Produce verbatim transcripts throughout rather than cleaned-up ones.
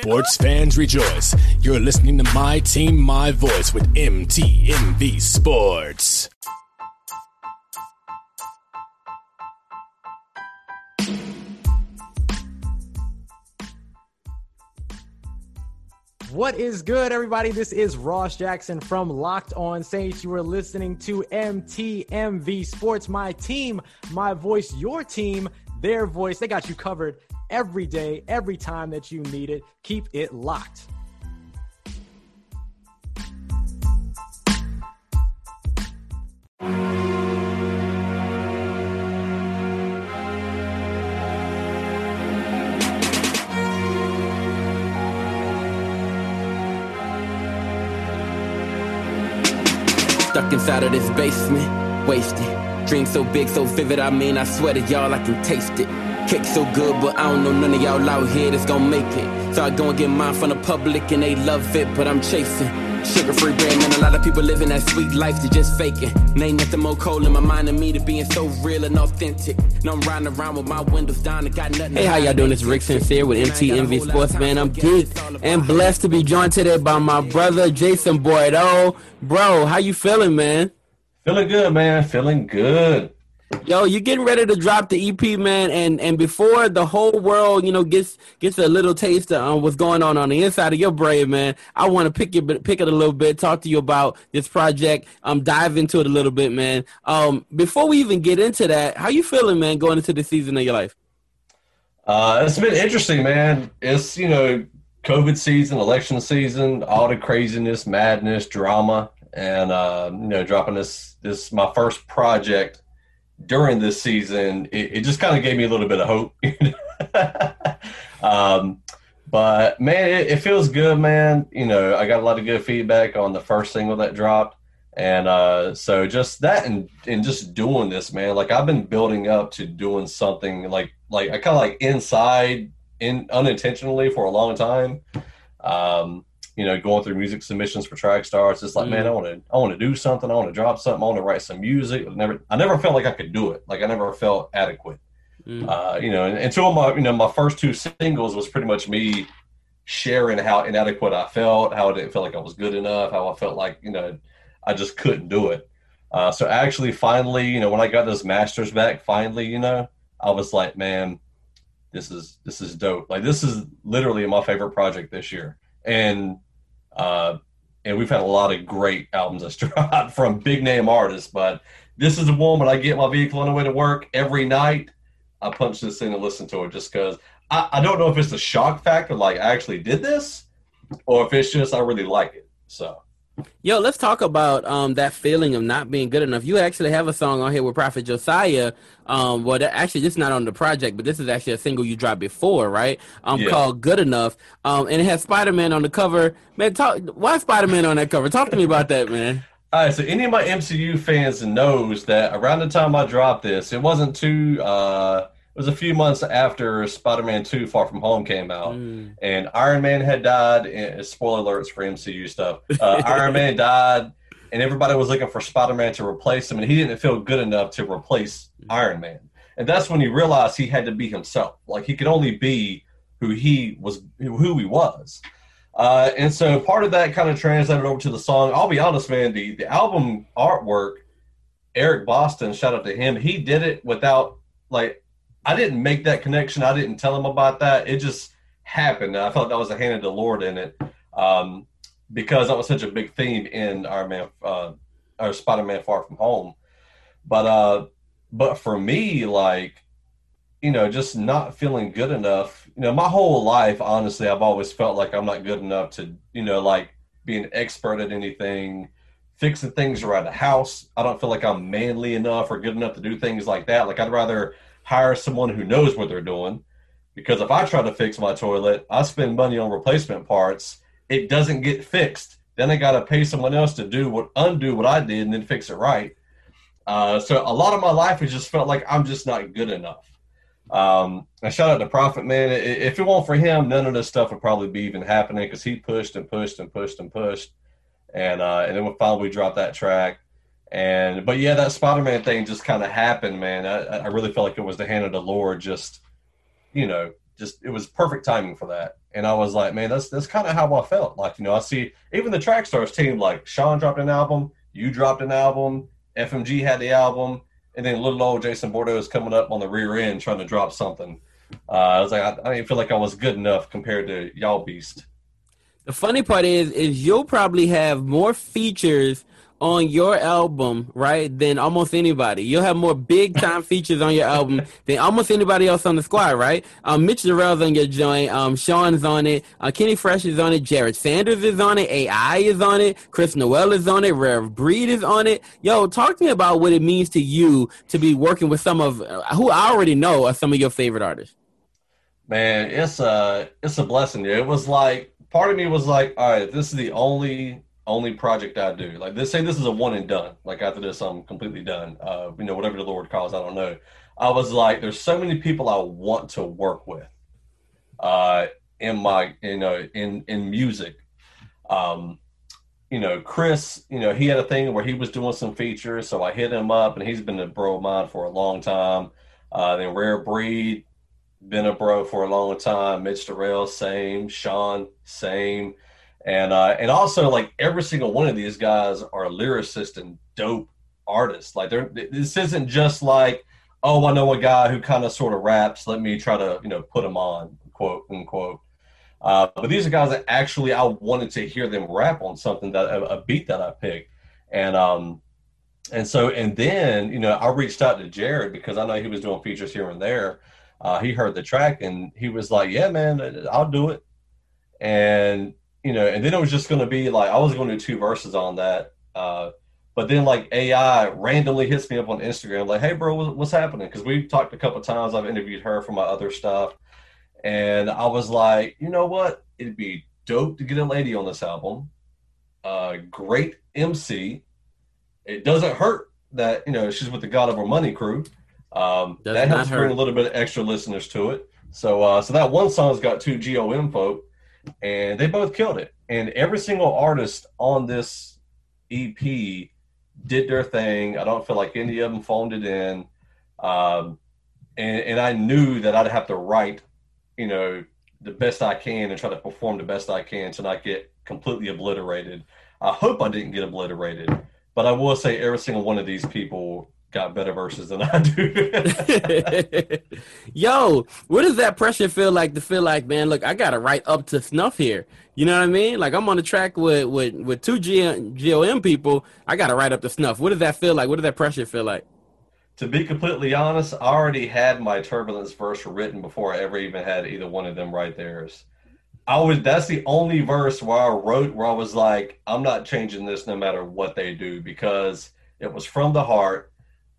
Sports fans rejoice. You're listening to My Team, My Voice with M T M V Sports. What is good, everybody? This is Ross Jackson from Locked On Saints. You are listening to M T M V Sports, my team, my voice, your team, their voice. They got you covered every day, every time that you need it. Keep it locked. Stuck inside of this basement, wasted. Dream so big, so vivid, I mean, I swear to y'all, I can taste it. Kick so good, but I don't know none of y'all out here that's gonna make it. So I go and get mine from the public, and they love it, but I'm chasing sugar-free bread, man. A lot of people living that sweet life, they just faking. Ain't nothing more cold in my mind than me to being so real and authentic. Now I'm riding around with my windows down and got nothing. Hey, how y'all doing? It's Rick Sincere with M T M V Sports, man. I'm geeked and blessed to be joined today by my brother, Jason Bordeaux. Bro, how you feeling, man? Feeling good, man. Feeling good. Yo, you're getting ready to drop the E P, man, and and before the whole world, you know, gets gets a little taste of um, what's going on on the inside of your brain, man, I want to pick your pick it a little bit, talk to you about this project, um, dive into it a little bit, man. Um, before we even get into that, how you feeling, man, going into the season of your life? Uh, it's been interesting, man. It's, you know, COVID season, election season, all the craziness, madness, drama, and, uh, you know, dropping this, this my first project during this season, it, it just kind of gave me a little bit of hope. um, but, man, it, it feels good, man. You know, I got a lot of good feedback on the first single that dropped. And uh, so just that and, and just doing this, man. Like, I've been building up to doing something like like I kind of like inside in unintentionally for a long time. Um, you know, going through music submissions for Track Stars, it's like, mm. man, I want to, I want to do something, I want to drop something, I want to write some music. I never, I never felt like I could do it. Like I never felt adequate. Mm. Uh, you know, and, and two of my, you know, my first two singles was pretty much me sharing how inadequate I felt, how I didn't feel like I was good enough, how I felt like, you know, I just couldn't do it. Uh, so actually, finally, you know, when I got those masters back, finally, you know, I was like, man, this is this is dope. Like this is literally my favorite project this year, and Uh, and we've had a lot of great albums that's dropped from big name artists, but this is the one when I get my vehicle on the way to work every night. I punch this in and listen to it just because I, I don't know if it's the shock factor, like I actually did this, or if it's just I really like it. So, yo, let's talk about um that feeling of not being good enough. You actually have a song on here with Prophet Josiah. Um, well, that, actually, this is not on the project, but this is actually a single you dropped before, right? Um, yeah. Called "Good Enough." Um, and it has Spider-Man on the cover. Man, talk. Why Spider-Man on that cover? Talk to me about that, man. All right. So, any of my M C U fans knows that around the time I dropped this, it wasn't too. Uh, it was a few months after Spider-Man two Far From Home came out, mm. and Iron Man had died. And, spoiler alerts for M C U stuff. Uh, Iron Man died. And everybody was looking for Spider-Man to replace him, and he didn't feel good enough to replace Iron Man. And that's when he realized he had to be himself. Like, he could only be who he was, who he was. Uh, and so part of that kind of translated over to the song. I'll be honest, man, the, the album artwork, Eric Boston, shout out to him, he did it without, like, I didn't make that connection. I didn't tell him about that. It just happened. I felt that was a hand of the Lord in it. Um, because that was such a big theme in Iron Man, uh, or Spider-Man Far From Home. But, uh, but for me, like, you know, just not feeling good enough, you know, my whole life, honestly, I've always felt like I'm not good enough to, you know, like be an expert at anything, fixing things around the house. I don't feel like I'm manly enough or good enough to do things like that. Like, I'd rather hire someone who knows what they're doing, because if I try to fix my toilet, I spend money on replacement parts. It doesn't get fixed. Then I got to pay someone else to do what, undo what I did and then fix it right. Uh, so a lot of my life has just felt like I'm just not good enough. Um, I shout out to Prophet, man. If it weren't for him, none of this stuff would probably be even happening, because he pushed and pushed and pushed and pushed. And, uh, and then we finally dropped that track. And, but yeah, that Spider-Man thing just kind of happened, man. I, I really felt like it was the hand of the Lord. Just, you know, just, it was perfect timing for that. And I was like, man, that's that's kind of how I felt. Like, you know, I see even the Track Stars team, like Sean dropped an album, you dropped an album, F M G had the album, and then little old Jason Bordeaux is coming up on the rear end trying to drop something. Uh, I was like, I, I didn't feel like I was good enough compared to y'all beast. The funny part is, is you'll probably have more features on your album, right, than almost anybody. You'll have more big-time features on your album than almost anybody else on the squad, right? Um, Mitch Darrell's on your joint. Um, Sean's on it. Uh, Kenny Fresh is on it. Jared Sanders is on it. A I is on it. Chris Noel is on it. Rare Breed is on it. Yo, talk to me about what it means to you to be working with some of uh, who I already know are some of your favorite artists. Man, it's a, it's a blessing. It was like, part of me was like, all right, this is the only – only project I do. Like, this, say this is a one and done. Like, after this, I'm completely done. Uh, you know, whatever the Lord calls, I don't know. I was like, there's so many people I want to work with uh, in my, you know, in, in music. Um, you know, Chris, you know, he had a thing where he was doing some features. So I hit him up, and he's been a bro of mine for a long time. Uh, then Rare Breed, been a bro for a long time. Mitch Darrell, same. Sean, same. And uh, and also, like, every single one of these guys are lyricists and dope artists. Like, they're, this isn't just like, oh, I know a guy who kind of sort of raps. Let me try to, you know, put him on, quote, unquote. Uh, but these are guys that actually I wanted to hear them rap on something, that a beat that I picked. And um, and so, and then, you know, I reached out to Jared because I know he was doing features here and there. Uh, he heard the track, and he was like, yeah, man, I'll do it. And... you know, and then it was just going to be like, I was going to do two verses on that. Uh, but then, like, A I randomly hits me up on Instagram, like, hey, bro, what's happening? Because we've talked a couple of times. I've interviewed her for my other stuff. And I was like, you know what? It'd be dope to get a lady on this album. Uh, great M C. It doesn't hurt that, you know, she's with the God Over Money crew. Um, that helps bring a little bit of extra listeners to it. So, uh, so that one song's got two G O M folk. And they both killed it. And every single artist on this E P did their thing. I don't feel like any of them phoned it in. Um, and, and I knew that I'd have to write, you know, the best I can and try to perform the best I can to not get completely obliterated. I hope I didn't get obliterated. But I will say every single one of these people got better verses than I do. Yo, what does that pressure feel like to feel like, man, look, I gotta write up to snuff here. You know what I mean? Like, I'm on the track with with, with two G O M people. I gotta write up to snuff. What does that feel like? What does that pressure feel like? To be completely honest, I already had my Turbulence verse written before I ever even had either one of them write theirs. I was that's the only verse where I wrote where I was like, I'm not changing this no matter what they do, because it was from the heart.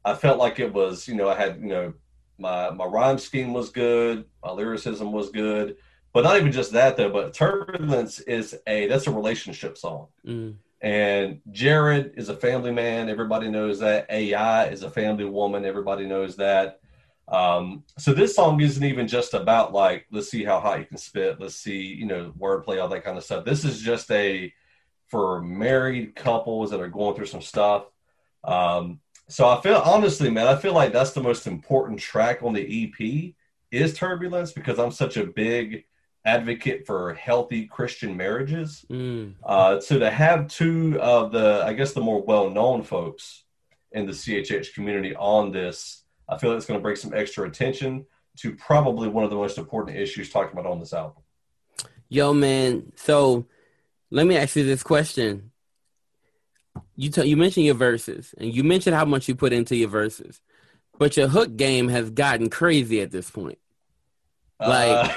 I felt like it was, you know, I had, you know, my, my rhyme scheme was good. My lyricism was good, but not even just that though, but Turbulence is a, that's a relationship song. Mm. And Jared is a family man. Everybody knows that. A I is a family woman. Everybody knows that. Um, so this song isn't even just about like, let's see how hot you can spit. Let's see, you know, wordplay, all that kind of stuff. This is just a, for married couples that are going through some stuff. Um, So I feel, honestly, man, I feel like that's the most important track on the E P is Turbulence, because I'm such a big advocate for healthy Christian marriages. Mm. Uh, so to have two of the, I guess, the more well-known folks in the C H H community on this, I feel like it's going to bring some extra attention to probably one of the most important issues talked about on this album. Yo, man. So let me ask you this question. You t- you mentioned your verses, and you mentioned how much you put into your verses, but your hook game has gotten crazy at this point. Like, uh.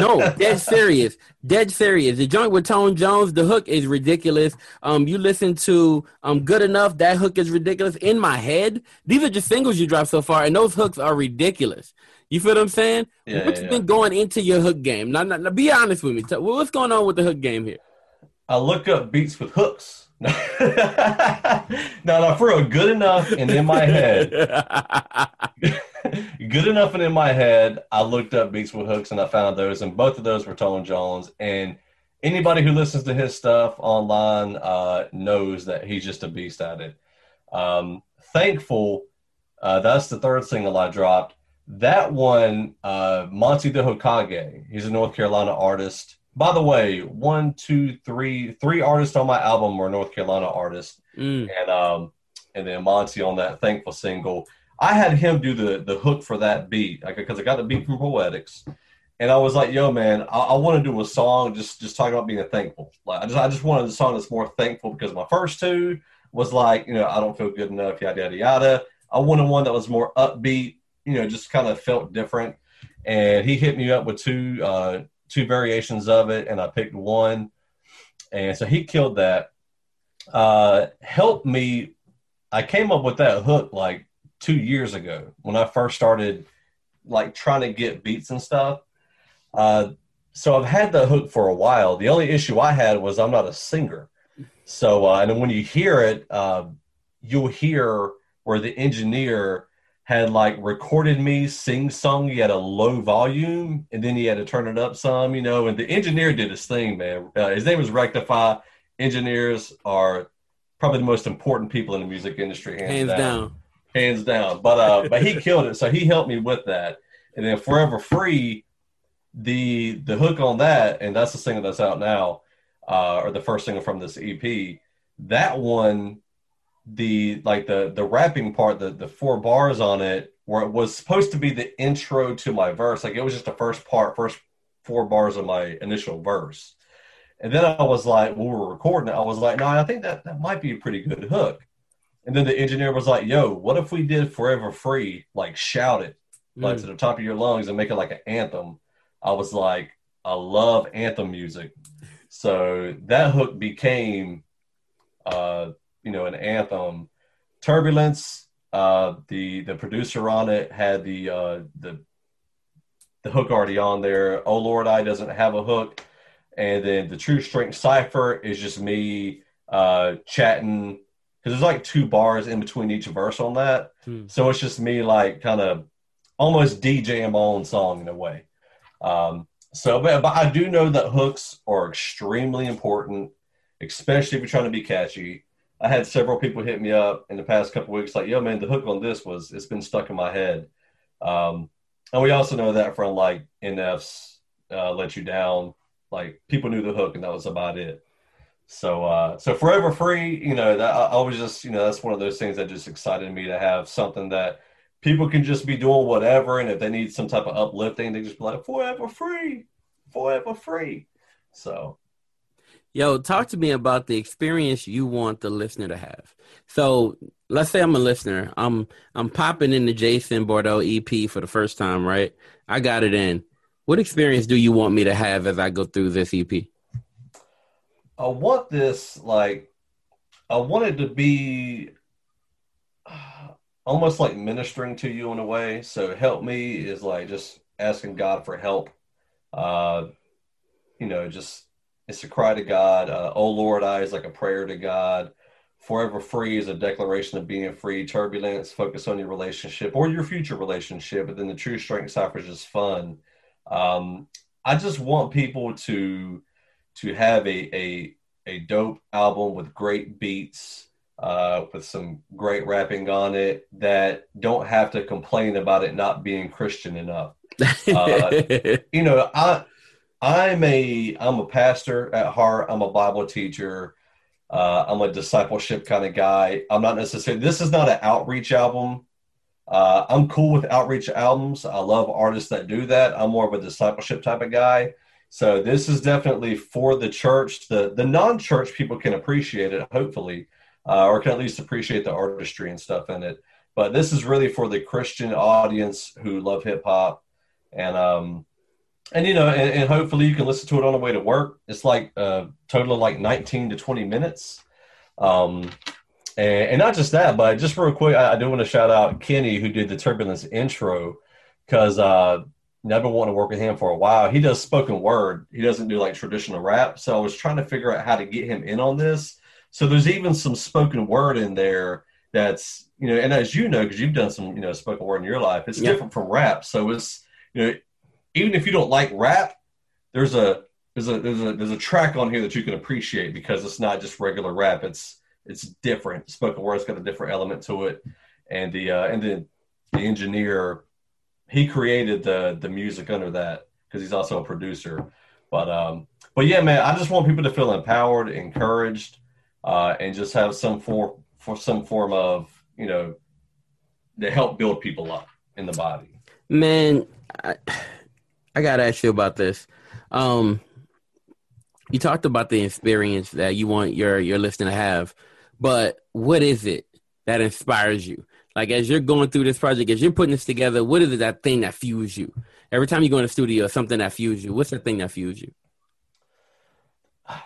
no, dead serious, dead serious. The joint with Tone Jones, the hook is ridiculous. Um, you listen to um, Good Enough, that hook is ridiculous. In My Head, these are just singles you dropped so far, and those hooks are ridiculous. You feel what I'm saying? Yeah, what's yeah, been yeah. going into your hook game? Now, now, now, be honest with me. What's going on with the hook game here? I look up beats with hooks. no, no, for real, Good Enough and In My Head. Good Enough and In My Head, I looked up beats with hooks, and I found those, and both of those were Tone Jones. And anybody who listens to his stuff online uh, knows that he's just a beast at it. Um, Thankful, uh, that's the third single I dropped. That one, uh, Monty the Hokage, he's a North Carolina artist. By the way, one, two, three, three artists on my album are North Carolina artists. Mm. And um, and then Monty on that Thankful single. I had him do the the hook for that beat, like, because I got the beat from Poetics. And I was like, yo, man, I, I want to do a song just, just talking about being thankful. Like, I just I just wanted a song that's more thankful, because my first two was like, you know, I don't feel good enough, yada, yada, yada. I wanted one that was more upbeat, you know, just kind of felt different. And he hit me up with two uh, two variations of it, and I picked one. And so he killed that. Uh, helped me. I came up with that hook like two years ago when I first started like trying to get beats and stuff. Uh, so I've had the hook for a while. The only issue I had was I'm not a singer. So, uh, and then when you hear it, uh, you'll hear where the engineer had like recorded me sing song. He had a low volume and then he had to turn it up some, you know, and the engineer did his thing, man. Uh, his name was Rectify. Engineers are probably the most important people in the music industry. Hands, hands down. down, hands down. But, uh, but he killed it. So he helped me with that. And then Forever Free, The the hook on that, and that's the single that's out now, uh, or the first single from this E P, that one, the like the the rapping part, the, the four bars on it, where it was supposed to be the intro to my verse. Like, it was just the first part, first four bars of my initial verse. And then I was like, when we were recording it, I was like, no, I think that, that might be a pretty good hook. And then the engineer was like, yo, what if we did Forever Free, like shout it, mm. like to the top of your lungs and make it like an anthem? I was like, I love anthem music. So that hook became, uh, you know, an anthem. Turbulence, uh, the the producer on it had the, uh, the the hook already on there. Oh Lord, I doesn't have a hook. And then the True Strength Cypher is just me uh, chatting. Because there's like two bars in between each verse on that. Hmm. So it's just me like kind of almost DJing my own song in a way. Um, so, but, but I do know that hooks are extremely important, especially if you're trying to be catchy. I had several people hit me up in the past couple weeks, like, yo man, the hook on this was, it's been stuck in my head. Um, and we also know that from like N F's, uh, Let You Down, like people knew the hook and that was about it. So, uh, so Forever Free, you know, that, I, I was just, you know, that's one of those things that just excited me to have something that people can just be doing whatever, and if they need some type of uplifting, they just be like, forever free, forever free. So, yo, talk to me about the experience you want the listener to have. So let's say I'm a listener. I'm I'm popping in the Jason Bordeaux E P for the first time, right? I got it in. What experience do you want me to have as I go through this E P? I want this, like, I want it to be almost like ministering to you in a way. So help me is like just asking God for help. Uh, you know, just it's a cry to God. Uh, oh Lord, I is like a prayer to God. Forever Free is a declaration of being free. Turbulence, focus on your relationship or your future relationship. But then the True Strength Cypher is just fun. Um, I just want people to to have a a a dope album with great beats. Uh, with some great rapping on it that don't have to complain about it not being Christian enough. Uh, you know, I, I'm a, I'm a pastor at heart. I'm a Bible teacher. Uh, I'm a discipleship kind of guy. I'm not necessarily, this is not an outreach album. Uh, I'm cool with outreach albums. I love artists that do that. I'm more of a discipleship type of guy. So this is definitely for the church. The, the non-church people can appreciate it, hopefully. Uh, or can at least appreciate the artistry and stuff in it. But this is really for the Christian audience who love hip hop. And, um, and you know, and, and hopefully you can listen to it on the way to work. It's like a total of like nineteen to twenty minutes. Um, and, and not just that, but just real quick, I, I do want to shout out Kenny, who did the Turbulence intro, because uh, I've been wanting to work with him for a while. He does spoken word. He doesn't do like traditional rap. So I was trying to figure out how to get him in on this. So there's even some spoken word in there that's, you know, and as you know, because you've done some, you know, spoken word in your life, it's yeah. different from rap. So it's, you know, even if you don't like rap, there's a, there's a, there's a, there's a track on here that you can appreciate because it's not just regular rap. It's, it's different. Spoken word's got a different element to it. And the, uh, and then the engineer, he created the, the music under that because he's also a producer. But um, but yeah, man, I just want people to feel empowered, encouraged, uh, and just have some for for some form of, you know, to help build people up in the body. Man, I, I gotta ask you about this. Um, you talked about the experience that you want your your listener to have, but what is it that inspires you? Like, as you're going through this project, as you're putting this together, what is it, that thing that fuels you? Every time you go in the studio, something that fuels you. What's the thing that fuels you? I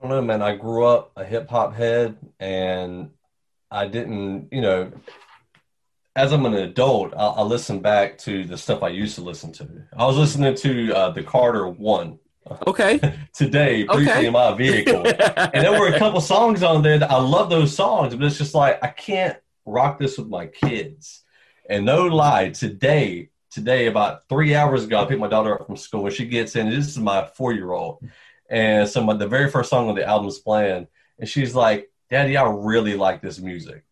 don't know, man. I grew up a hip-hop head, and I didn't, you know, as I'm an adult, I, I listen back to the stuff I used to listen to. I was listening to uh, the Carter One. Okay. Today, briefly okay. in my vehicle. And there were a couple songs on there that I love those songs, but it's just like, I can't rock this with my kids. And no lie, today, today about three hours ago, I picked my daughter up from school, and she gets in. This is my four-year-old. And so my, the very first song on the album is playing, and she's like, Daddy, I really like this music.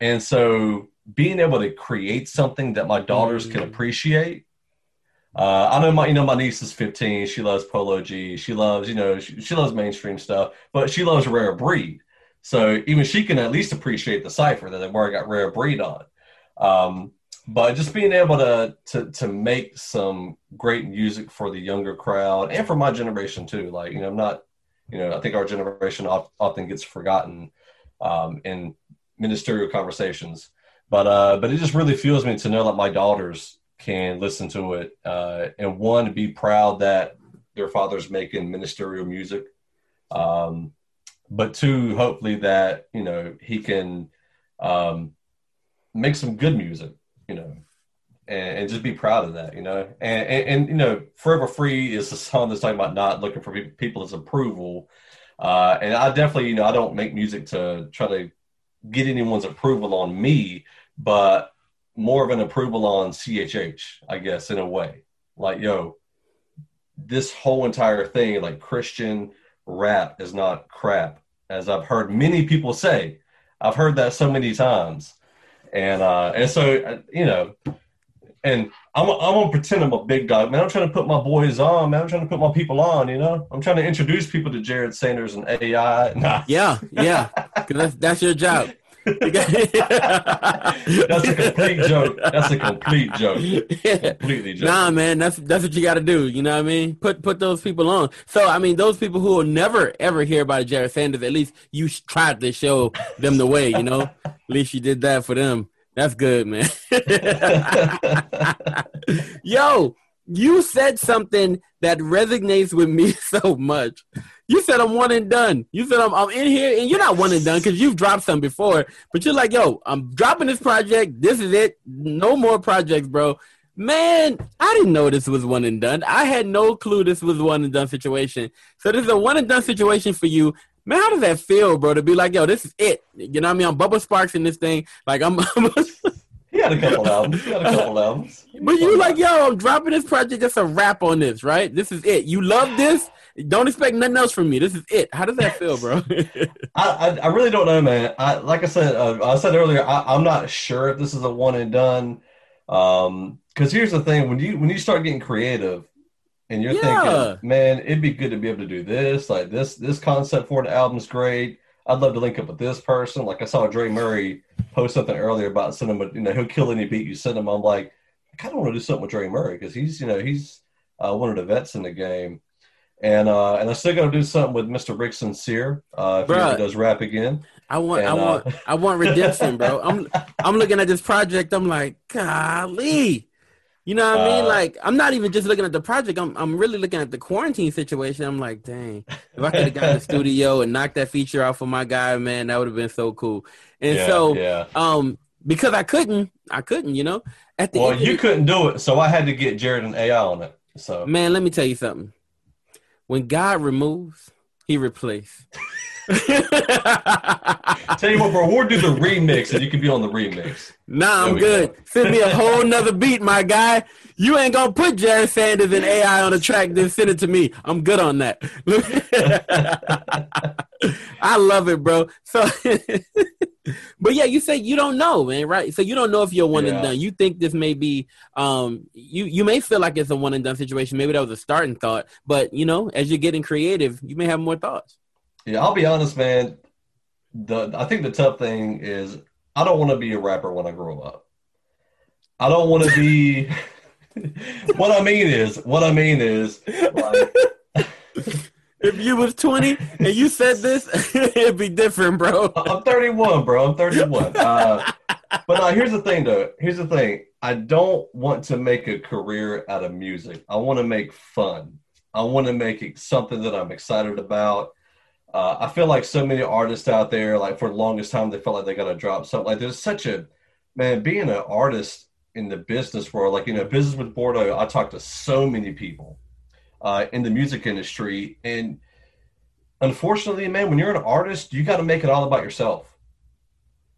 And so being able to create something that my daughters mm-hmm. can appreciate. Uh, I know my, you know, my niece is fifteen. She loves Polo G. She loves, you know, she, she loves mainstream stuff, but she loves Rare Breed. So even she can at least appreciate the cipher that they've already got Rare Breed on. Um, but just being able to, to, to make some great music for the younger crowd and for my generation too. Like, you know, I'm not, you know, I think our generation often gets forgotten um, in ministerial conversations, but, uh, but it just really fuels me to know that my daughters can listen to it uh, and one, to be proud that their father's making ministerial music. Um, But two, hopefully that, you know, he can um, make some good music, you know, and, and just be proud of that, you know. And, and, and, you know, Forever Free is a song that's talking about not looking for people's approval. Uh, and I definitely, you know, I don't make music to try to get anyone's approval on me, but more of an approval on C H H, I guess, in a way. Like, yo, this whole entire thing, like Christian rap is not crap, as I've heard many people say. I've heard that so many times, and uh and so, you know, and I'm a, I'm gonna pretend I'm a big dog, man. I'm trying to put my boys on, man. I'm trying to put my people on, you know. I'm trying to introduce people to Jared Sanders and A I. Nah. Yeah, yeah, that's, that's your job. That's a complete joke. That's a complete joke. Completely joke. Nah, man, that's that's what you got to do. You know what I mean? Put put those people on. So I mean, those people who will never ever hear about Jared Sanders, at least you tried to show them the way. You know, at least you did that for them. That's good, man. Yo, you said something that resonates with me so much. You said I'm one and done. You said I'm, I'm in here, and you're not one and done because you've dropped some before. But you're like, yo, I'm dropping this project. This is it. No more projects, bro. Man, I didn't know this was one and done. I had no clue this was a one and done situation. So this is a one and done situation for you. Man, how does that feel, bro, to be like, yo, this is it. You know what I mean? I'm Bubba Sparks in this thing. Like, I'm... I'm He had a couple albums. He had a couple albums. But you like, yo, I'm dropping this project. That's a wrap on this, right? This is it. You love this. Don't expect nothing else from me. This is it. How does that feel, bro? I, I I really don't know, man. I like I said, uh, I said earlier, I, I'm not sure if this is a one and done. Um, because here's the thing: when you when you start getting creative, and you're yeah. thinking, man, it'd be good to be able to do this. Like this this concept for the album's great. I'd love to link up with this person. Like I saw Dre Murray post something earlier about cinema. You know, he'll kill any beat you send him. I'm like, I kind of want to do something with Dre Murray because he's, you know, he's uh, one of the vets in the game. And uh, and I'm still gonna do something with Mister Rick Sincere. Uh, if Bruh, he ever does rap again. I want, and, I want, uh, I want redemption, bro. I'm, I'm looking at this project. I'm like, golly. You know what I mean? Uh, like, I'm not even just looking at the project. I'm I'm really looking at the quarantine situation. I'm like, dang, if I could have gotten the studio and knocked that feature out for my guy, man, that would have been so cool. And yeah, so, yeah. um, because I couldn't, I couldn't, you know. At the well, end you it, couldn't do it, so I had to get Jared and A I on it. So, man, let me tell you something. When God removes, He replaces. Tell you what, bro, we'll do the remix and you can be on the remix. Nah, I'm good. Go. Send me a whole nother beat, my guy. You ain't gonna put Jared Sanders and A I on the track, then send it to me. I'm good on that. I love it, bro. So But yeah, you say you don't know, man, right? So you don't know if you're one yeah. and done. You think this may be, um, you you may feel like it's a one and done situation. Maybe that was a starting thought, but you know, as you're getting creative, you may have more thoughts. Yeah, I'll be honest, man. The I think the tough thing is I don't want to be a rapper when I grow up. I don't want to be. What I mean is, what I mean is. Like, if you was twenty and you said this, it'd be different, bro. I'm thirty-one, bro. I'm thirty-one. Uh, but no, here's the thing, though. Here's the thing. I don't want to make a career out of music. I want to make fun. I want to make it something that I'm excited about. Uh, I feel like so many artists out there, like for the longest time, they felt like they got to drop something. Like there's such a, man, being an artist in the business world, like, you know, Business with Bordeaux, I talked to so many people uh, in the music industry. And unfortunately, man, when you're an artist, you got to make it all about yourself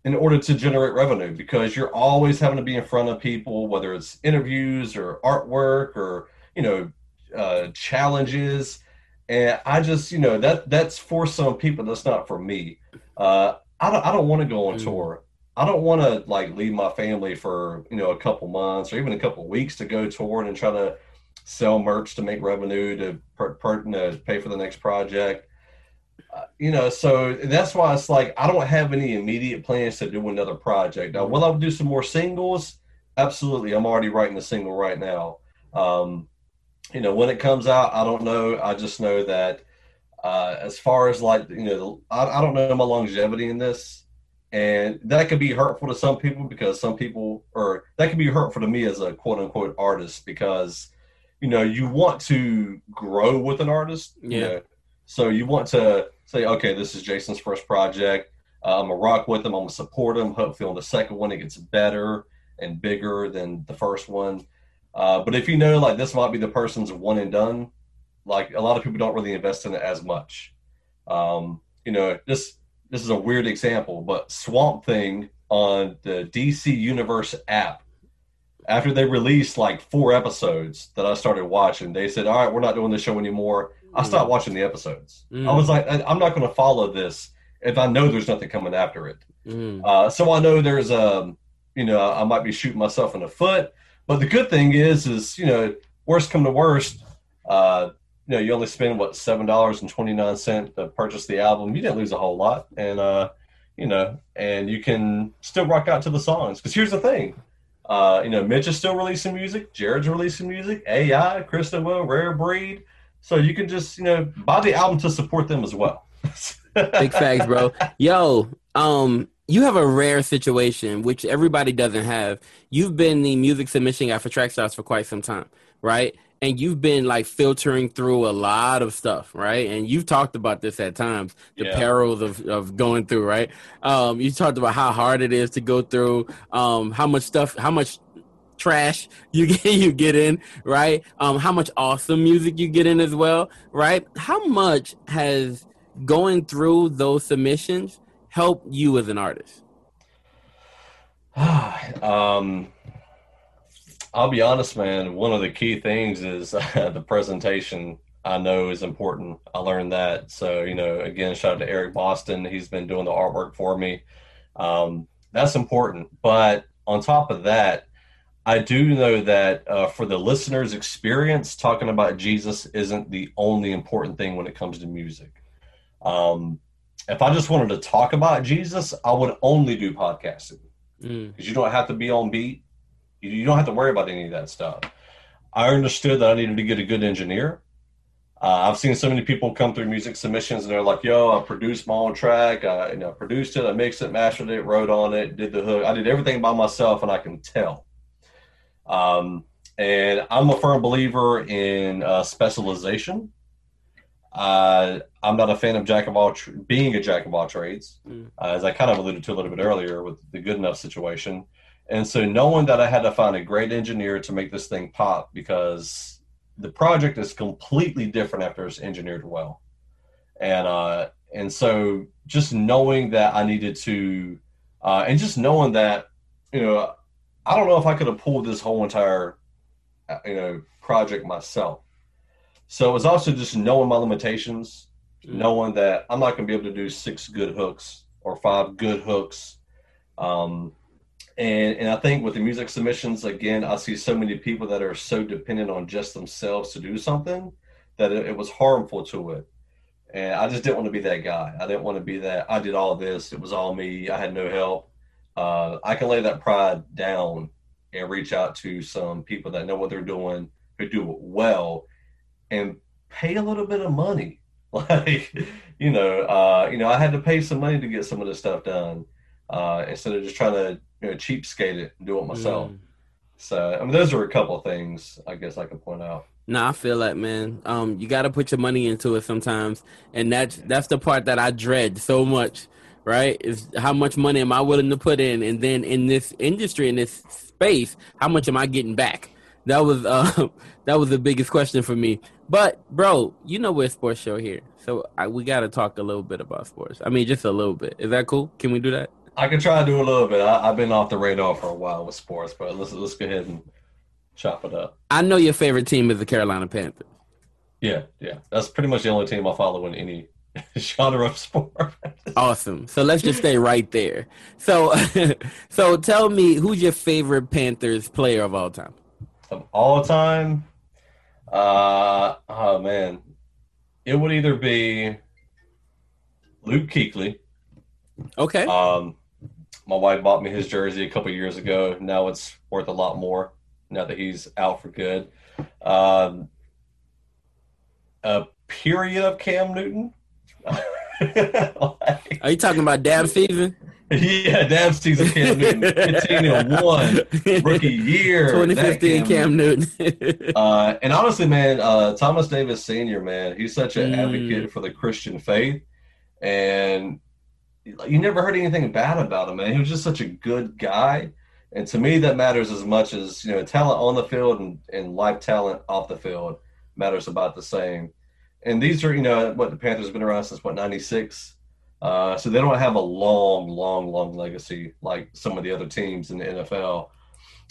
in order to generate revenue, because you're always having to be in front of people, whether it's interviews or artwork or, you know, uh, challenges. And I just, you know, that that's for some people. That's not for me. Uh, I don't, I don't want to go on tour. I don't want to like leave my family for, you know, a couple months or even a couple weeks to go touring and try to sell merch to make revenue to per, per, you know, pay for the next project. Uh, you know, so that's why it's like, I don't have any immediate plans to do another project. Now, will I do some more singles? Absolutely. I'm already writing a single right now. Um, You know, when it comes out, I don't know. I just know that uh, as far as like, you know, I, I don't know my longevity in this. And that could be hurtful to some people because some people, or that could be hurtful to me as a quote unquote artist because, you know, you want to grow with an artist. Yeah. You know? So you want to say, okay, this is Jason's first project. Uh, I'm going to rock with him. I'm going to support him. Hopefully on the second one, it gets better and bigger than the first one. Uh, but if you know, like, this might be the person's one and done, like, a lot of people don't really invest in it as much. Um, you know, this this is a weird example, but Swamp Thing on the D C Universe app, after they released, like, four episodes that I started watching, they said, all right, we're not doing this show anymore. Mm. I stopped watching the episodes. Mm. I was like, I, I'm not going to follow this if I know there's nothing coming after it. Mm. Uh, so I know there's, um, you know, I might be shooting myself in the foot. But the good thing is, is, you know, worst come to worst, uh, you know, you only spend, what, seven dollars and twenty-nine cents to purchase the album. You didn't lose a whole lot. And, uh, you know, and you can still rock out to the songs. Because here's the thing. Uh, you know, Mitch is still releasing music. Jared's releasing music. A I, Chris Noel, Rare Breed. So you can just, you know, buy the album to support them as well. Big facts, bro. Yo, um... you have a rare situation, which everybody doesn't have. You've been the music submission guy for Track Stars for quite some time, right? And you've been, like, filtering through a lot of stuff, right? And you've talked about this at times, the yeah. perils of, of going through, right? Um, you talked about how hard it is to go through, um, how much stuff, how much trash you get, you get in, right? Um, how much awesome music you get in as well, right? How much has going through those submissions help you as an artist? um, I'll be honest, man. One of the key things is uh, the presentation. I know is important. I learned that. So, you know, again, shout out to Eric Boston. He's been doing the artwork for me. Um, that's important. But on top of that, I do know that uh, for the listener's experience, talking about Jesus isn't the only important thing when it comes to music. Um, If I just wanted to talk about Jesus, I would only do podcasting because mm. you don't have to be on beat. You, you don't have to worry about any of that stuff. I understood that I needed to get a good engineer. Uh, I've seen so many people come through music submissions and they're like, yo, I produced my own track. I, you know, produced it. I mixed it, mastered it, wrote on it, did the hook. I did everything by myself and I can tell. Um, and I'm a firm believer in uh, specialization. Uh, I'm not a fan of jack of all tra- being a jack of all trades, mm. uh, as I kind of alluded to a little bit earlier with the good enough situation. And so knowing that I had to find a great engineer to make this thing pop because the project is completely different after it's engineered well. And, uh, and so just knowing that I needed to, uh, and just knowing that, you know, I don't know if I could have pulled this whole entire, you know, project myself. So it was also just knowing my limitations, knowing that I'm not going to be able to do six good hooks or five good hooks. Um, and, and I think with the music submissions, again, I see so many people that are so dependent on just themselves to do something that it, it was harmful to it. And I just didn't want to be that guy. I didn't want to be that. I did all this. It was all me. I had no help. Uh, I can lay that pride down and reach out to some people that know what they're doing, who do it well, and pay a little bit of money. Like, you know, uh, you know, I had to pay some money to get some of this stuff done uh, instead of just trying to, you know, cheapskate it and do it myself. Mm. So, I mean, those are a couple of things I guess I can point out. No, I feel that, man. Um, you got to put your money into it sometimes. And that's, that's the part that I dread so much, right? Is how much money am I willing to put in? And then in this industry, in this space, how much am I getting back? That was uh, that was the biggest question for me. But, bro, you know we're a sports show here. So I, we got to talk a little bit about sports. I mean, just a little bit. Is that cool? Can we do that? I can try to do a little bit. I, I've been off the radar for a while with sports, but let's let's go ahead and chop it up. I know your favorite team is the Carolina Panthers. Yeah, yeah. That's pretty much the only team I follow in any genre of sport. Awesome. So let's just stay right there. So, so tell me, who's your favorite Panthers player of all time? Of all time? Uh, oh, man. It would either be Luke Kuechly. Okay. Um, my wife bought me his jersey a couple years ago. Now it's worth a lot more. Now that he's out for good. Um, a period of Cam Newton. Like, are you talking about damn season? Yeah, damn season Cam Newton. fifteen and one rookie year. twenty fifteen Cam, Cam Newton. Newton. uh, and honestly, man, uh, Thomas Davis Senior, man, he's such an mm. advocate for the Christian faith. And you never heard anything bad about him, man. He was just such a good guy. And to me, that matters as much as, you know, talent on the field and, and life talent off the field matters about the same. And these are, you know, what the Panthers have been around since, what, ninety-six? Uh, so they don't have a long, long, long legacy like some of the other teams in the N F L.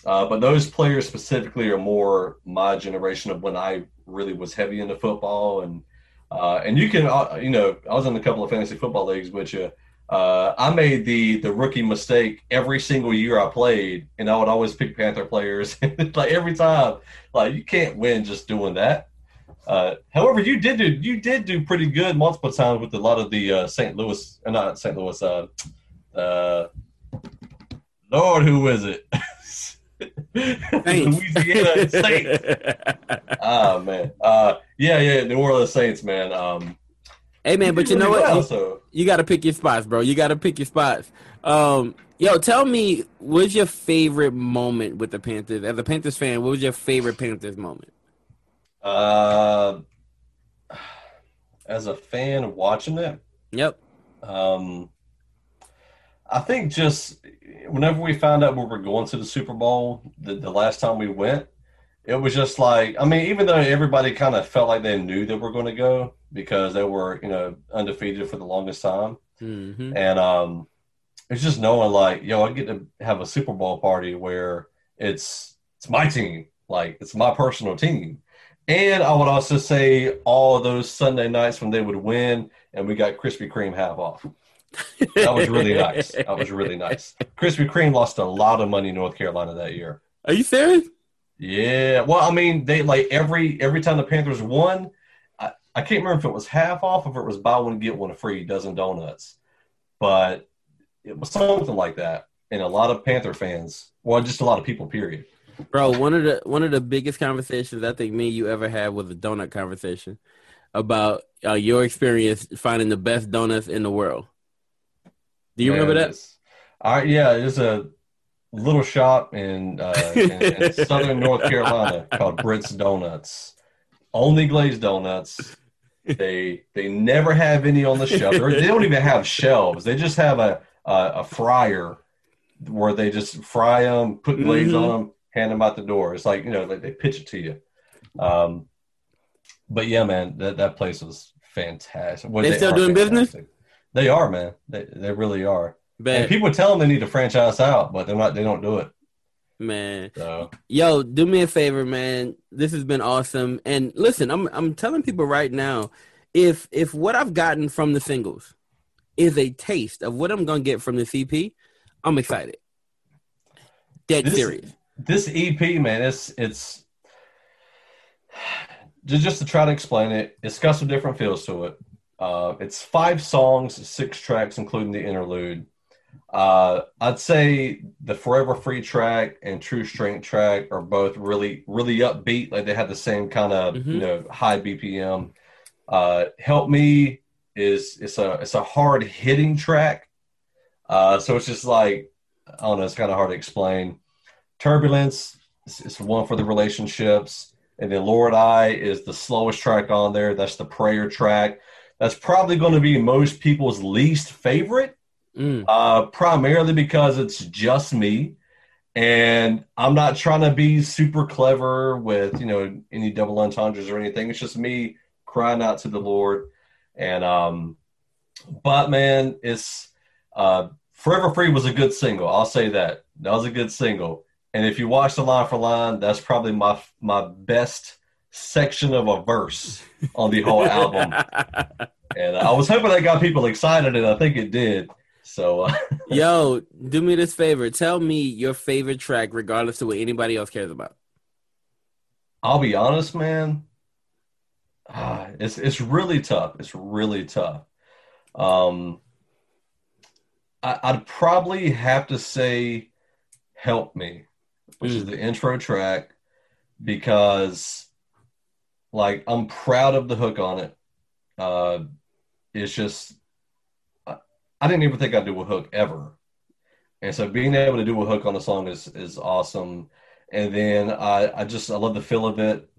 Uh, but those players specifically are more my generation of when I really was heavy into football. And, uh, and you can, uh, you know, I was in a couple of fantasy football leagues with you. Uh, I made the the rookie mistake every single year I played, and I would always pick Panther players like every time. Like, you can't win just doing that. Uh, however, you did do you did do pretty good multiple times with a lot of the uh, Saint Louis, uh, not Saint Louis. Uh, uh, Lord, who is it? Louisiana Saints. Ah, man. Uh, yeah, yeah, New Orleans Saints, man. Um, Hey, man, but you know what? You, you got to pick your spots, bro. You got to pick your spots. Um, yo, tell me, what's your favorite moment with the Panthers? As a Panthers fan, what was your favorite Panthers moment? Uh, as a fan watching it? Yep. Um, I think just whenever we found out we were going to the Super Bowl, the, the last time we went, it was just like, I mean, even though everybody kind of felt like they knew that we're going to go because they were, you know, undefeated for the longest time. Mm-hmm. And um, it's just knowing, like, yo, I get to have a Super Bowl party where it's it's my team. Like, it's my personal team. And I would also say all of those Sunday nights when they would win and we got Krispy Kreme half off. That was really nice. That was really nice. Krispy Kreme lost a lot of money in North Carolina that year. Are you serious? Yeah, well, I mean, they like every every time the Panthers won, I, I can't remember if it was half off, if it was buy one get one free dozen donuts, but it was something like that. And a lot of Panther fans, well, just a lot of people, period. Bro, one of the one of the biggest conversations I think me and you ever had was a donut conversation about uh, your experience finding the best donuts in the world. Do you Man, remember that? I yeah, it's a. little shop in, uh, in, in southern North Carolina called Brit's Donuts. Only glazed donuts. They they never have any on the shelf. They're, they don't even have shelves. They just have a a, a fryer where they just fry them, put glaze mm-hmm. on them, hand them out the door. It's like, you know, like they pitch it to you. Um, but yeah, man, that, that place was fantastic. Well, they, they still doing fantastic. business? They are, man. They they really are. But, and people tell them they need to franchise out, but they're not. They don't do it, man. So. Yo, do me a favor, man. This has been awesome. And listen, I'm I'm telling people right now, if if what I've gotten from the singles is a taste of what I'm gonna get from the C P, I'm excited. Dead this, serious. This E P, man, it's it's just to try to explain it. It's got some different feels to it. Uh, it's five songs, six tracks, including the interlude. Uh, I'd say the Forever Free track and True Strength track are both really, really upbeat. Like they have the same kind of mm-hmm. you know high B P M. Uh, Help Me is it's a it's a hard hitting track. Uh, so it's just like, I don't know, it's kind of hard to explain. Turbulence, it's, it's one for the relationships. And then Lord I is the slowest track on there. That's the prayer track. That's probably going to be most people's least favorite, mm. uh, primarily because it's just me. And I'm not trying to be super clever with, you know, any double entendres or anything. It's just me crying out to the Lord. And, um, but man, it's, uh, Forever Free was a good single. I'll say that. That was a good single. And if you watch the line for line, that's probably my my best section of a verse on the whole album. And I was hoping that got people excited, and I think it did. So, uh, yo, do me this favor. Tell me your favorite track, regardless of what anybody else cares about. I'll be honest, man. Ah, it's it's really tough. It's really tough. Um. I'd probably have to say Help Me, which mm. is the intro track, because, like, I'm proud of the hook on it. Uh, it's just I, – I didn't even think I'd do a hook ever. And so being able to do a hook on a song is, is awesome. And then I, I just – I love the feel of it.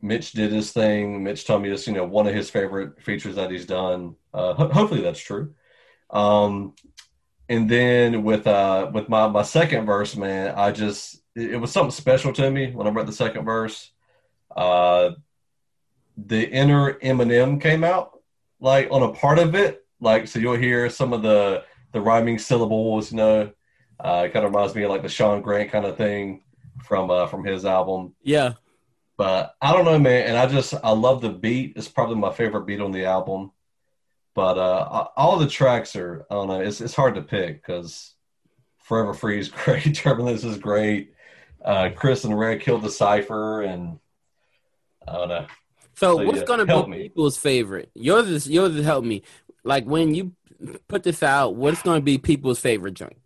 Mitch did his thing. Mitch told me it's, you know, one of his favorite features that he's done. Uh, ho- hopefully that's true. Um, and then with, uh, with my, my second verse, man, I just, it, it was something special to me when I read the second verse. Uh, the inner Eminem came out, like, on a part of it. Like, so you'll hear some of the, the rhyming syllables, you know, uh, it kind of reminds me of like the Sean Grant kind of thing from, uh, from his album. Yeah. But I don't know, man. And I just, I love the beat. It's probably my favorite beat on the album. But uh, all the tracks are, I don't know, it's it's hard to pick because Forever Free is great. Turbulence is great. Uh, Chris and Rare killed the cipher, and I don't know. So, so what's yeah, going to be people's favorite? Yours is, yours is Help Me. Like, when you put this out, what's going to be people's favorite joint?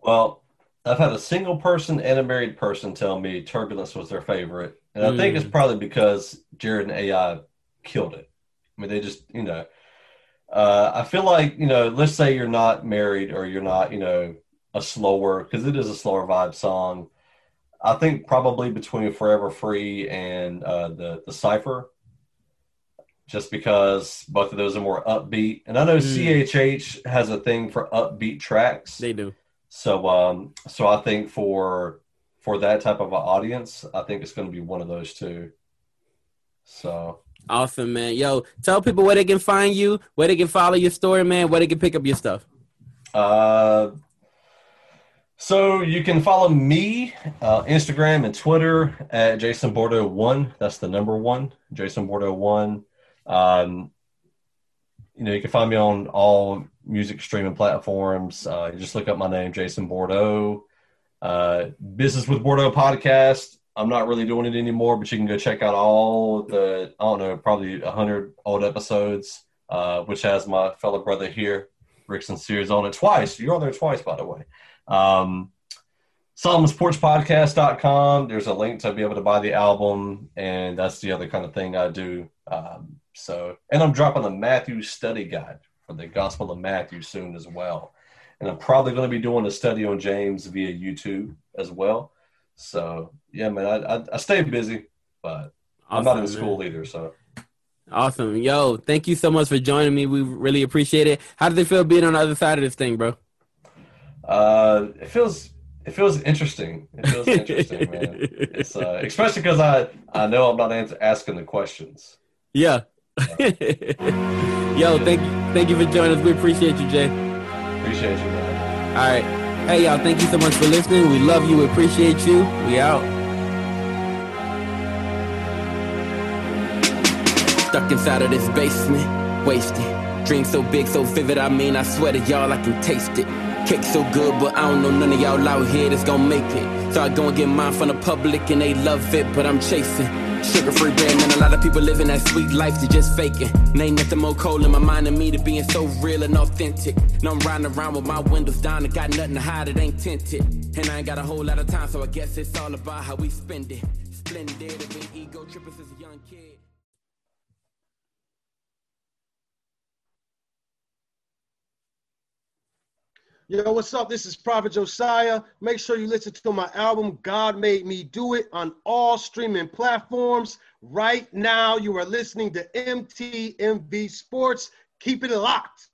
Well, I've had a single person and a married person tell me Turbulence was their favorite. And I mm. think it's probably because Jared and A I killed it. I mean, they just, you know. Uh, I feel like, you know, let's say you're not married or you're not, you know, a slower, because it is a slower vibe song. I think probably between Forever Free and uh, the, the Cypher, just because both of those are more upbeat. And I know mm. C H H has a thing for upbeat tracks. They do. So um, so I think for for that type of an audience, I think it's going to be one of those two. So... Awesome, man. Yo, tell people where they can find you, where they can follow your story, man, where they can pick up your stuff. Uh, so you can follow me, uh, Instagram and Twitter at Jason Bordeaux one. That's the number one, Jason Bordeaux one. Um, you know, you can find me on all music streaming platforms. Uh, you just look up my name, Jason Bordeaux. Uh, Business with Bordeaux podcast. I'm not really doing it anymore, but you can go check out all the, I don't know, probably one hundred old episodes, uh, which has my fellow brother here, Rick Sincere, is on it twice. You're on there twice, by the way. Um, Solomon Sports Podcast dot com. There's a link to be able to buy the album, and that's the other kind of thing I do. Um, so, and I'm dropping the Matthew study guide for the Gospel of Matthew soon as well. And I'm probably going to be doing a study on James via YouTube as well. So, yeah, man, I, I I stay busy, but awesome, I'm not in school man. Either, so. Awesome. Yo, thank you so much for joining me. We really appreciate it. How does it feel being on the other side of this thing, bro? Uh, it feels it feels interesting. It feels interesting, man. It's, uh, especially because I, I know I'm not answer, asking the questions. Yeah. So. Yo, thank, thank you for joining us. We appreciate you, Jay. Appreciate you, man. All right. Hey, y'all, thank you so much for listening. We love you. We appreciate you. We out. Stuck inside of this basement, wasted. Dreams so big, so vivid, I mean, I swear to y'all, I can taste it. Cake so good, but I don't know none of y'all out here that's gonna make it. So I go and get mine from the public and they love it, but I'm chasing sugar-free bread, man. A lot of people living that sweet life, they just faking. And ain't nothing more cold in my mind than me to being so real and authentic. And I'm riding around with my windows down and got nothing to hide, it ain't tinted. And I ain't got a whole lot of time, so I guess it's all about how we spend it. Splendid, I've been ego tripping since a young kid. Yo, what's up? This is Prophet Josiah. Make sure you listen to my album, God Made Me Do It, on all streaming platforms. Right now, you are listening to M T M V Sports. Keep it locked.